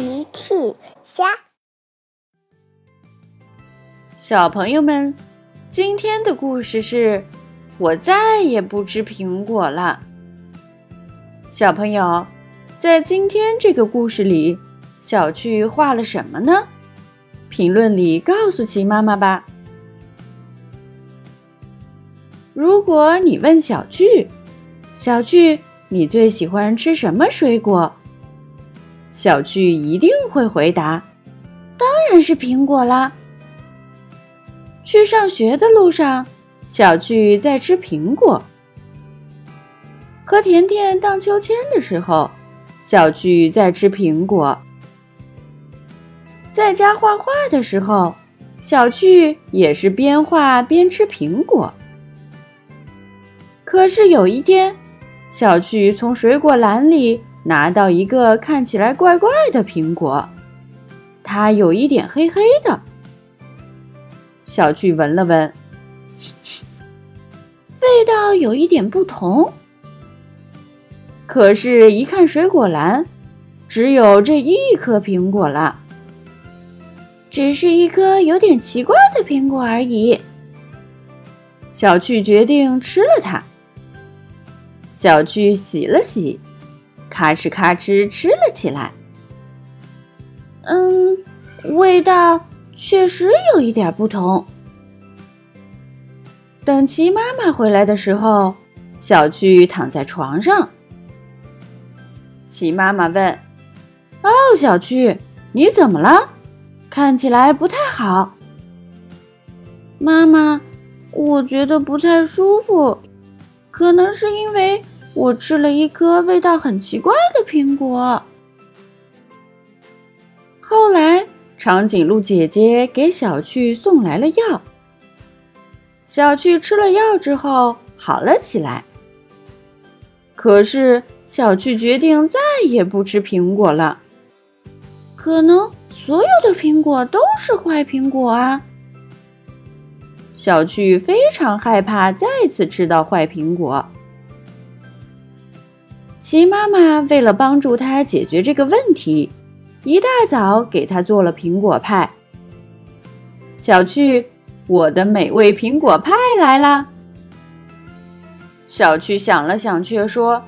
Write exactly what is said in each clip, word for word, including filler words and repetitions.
奇趣虾。小朋友们，今天的故事是我再也不吃苹果了。小朋友，在今天这个故事里，小趣画了什么呢？评论里告诉奇妈妈吧。如果你问小趣，小趣，你最喜欢吃什么水果？小趣一定会回答，当然是苹果啦。去上学的路上，小趣在吃苹果。和甜甜荡秋千的时候，小趣在吃苹果。在家画画的时候，小趣也是边画边吃苹果。可是有一天，小趣从水果篮里拿到一个看起来怪怪的苹果，它有一点黑黑的。小趣闻了闻，味道有一点不同。可是一看水果篮，只有这一颗苹果了，只是一颗有点奇怪的苹果而已。小趣决定吃了它。小趣洗了洗，咔哧咔哧吃了起来。嗯，味道确实有一点不同。等奇妈妈回来的时候，小趣躺在床上。奇妈妈问，哦，小趣，你怎么了？看起来不太好。妈妈，我觉得不太舒服，可能是因为我吃了一颗味道很奇怪的苹果。后来，长颈鹿姐姐给小趣送来了药。小趣吃了药之后，好了起来。可是，小趣决定再也不吃苹果了。可能所有的苹果都是坏苹果啊。小趣非常害怕再次吃到坏苹果。奇妈妈为了帮助他解决这个问题，一大早给他做了苹果派。小趣，我的美味苹果派来啦！小趣想了想，却说：“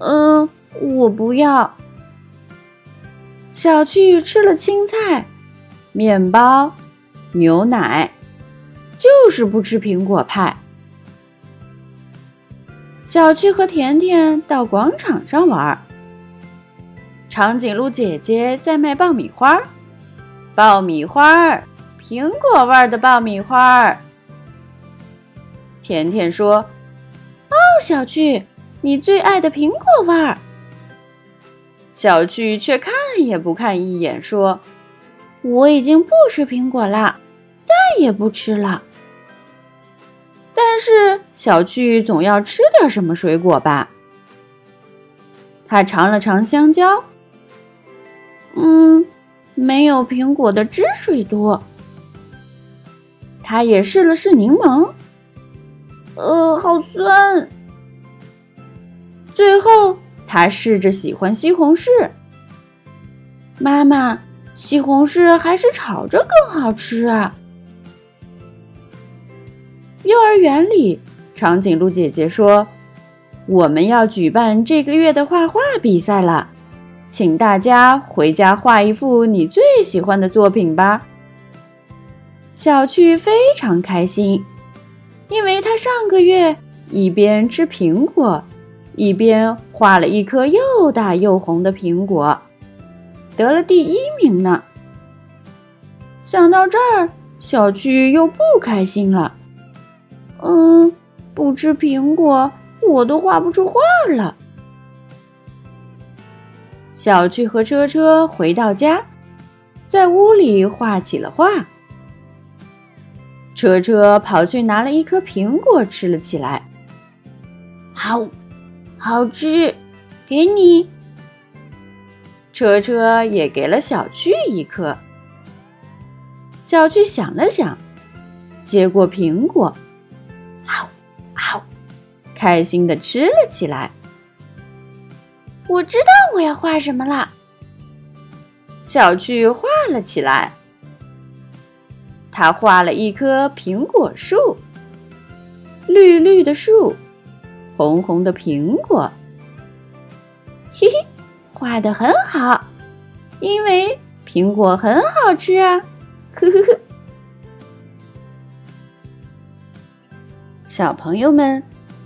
嗯，我不要。”小趣吃了青菜、面包、牛奶，就是不吃苹果派。小趣和甜甜到广场上玩，长颈鹿姐姐在卖爆米花，爆米花，苹果味的爆米花。甜甜说：“哦，小趣，你最爱的苹果味。”小趣却看也不看一眼，说：“我已经不吃苹果啦，再也不吃了。”但是小趣总要吃点什么水果吧。他尝了尝香蕉，嗯，没有苹果的汁水多。他也试了试柠檬，呃，好酸。最后，他试着喜欢西红柿。妈妈，西红柿还是炒着更好吃啊。幼儿园里，长颈鹿姐姐说，我们要举办这个月的画画比赛了，请大家回家画一幅你最喜欢的作品吧。小趣非常开心，因为他上个月一边吃苹果，一边画了一颗又大又红的苹果，得了第一名呢。想到这儿，小趣又不开心了。嗯，不吃苹果，我都画不出画了。小趣和车车回到家，在屋里画起了画。车车跑去拿了一颗苹果吃了起来，好，好吃，给你。车车也给了小趣一颗。小趣想了想，接过苹果，开心地吃了起来。我知道我要画什么了。小巨画了起来。他画了一棵苹果树，绿绿的树，红红的苹果。嘿嘿，画得很好，因为苹果很好吃啊，呵呵呵。小朋友们，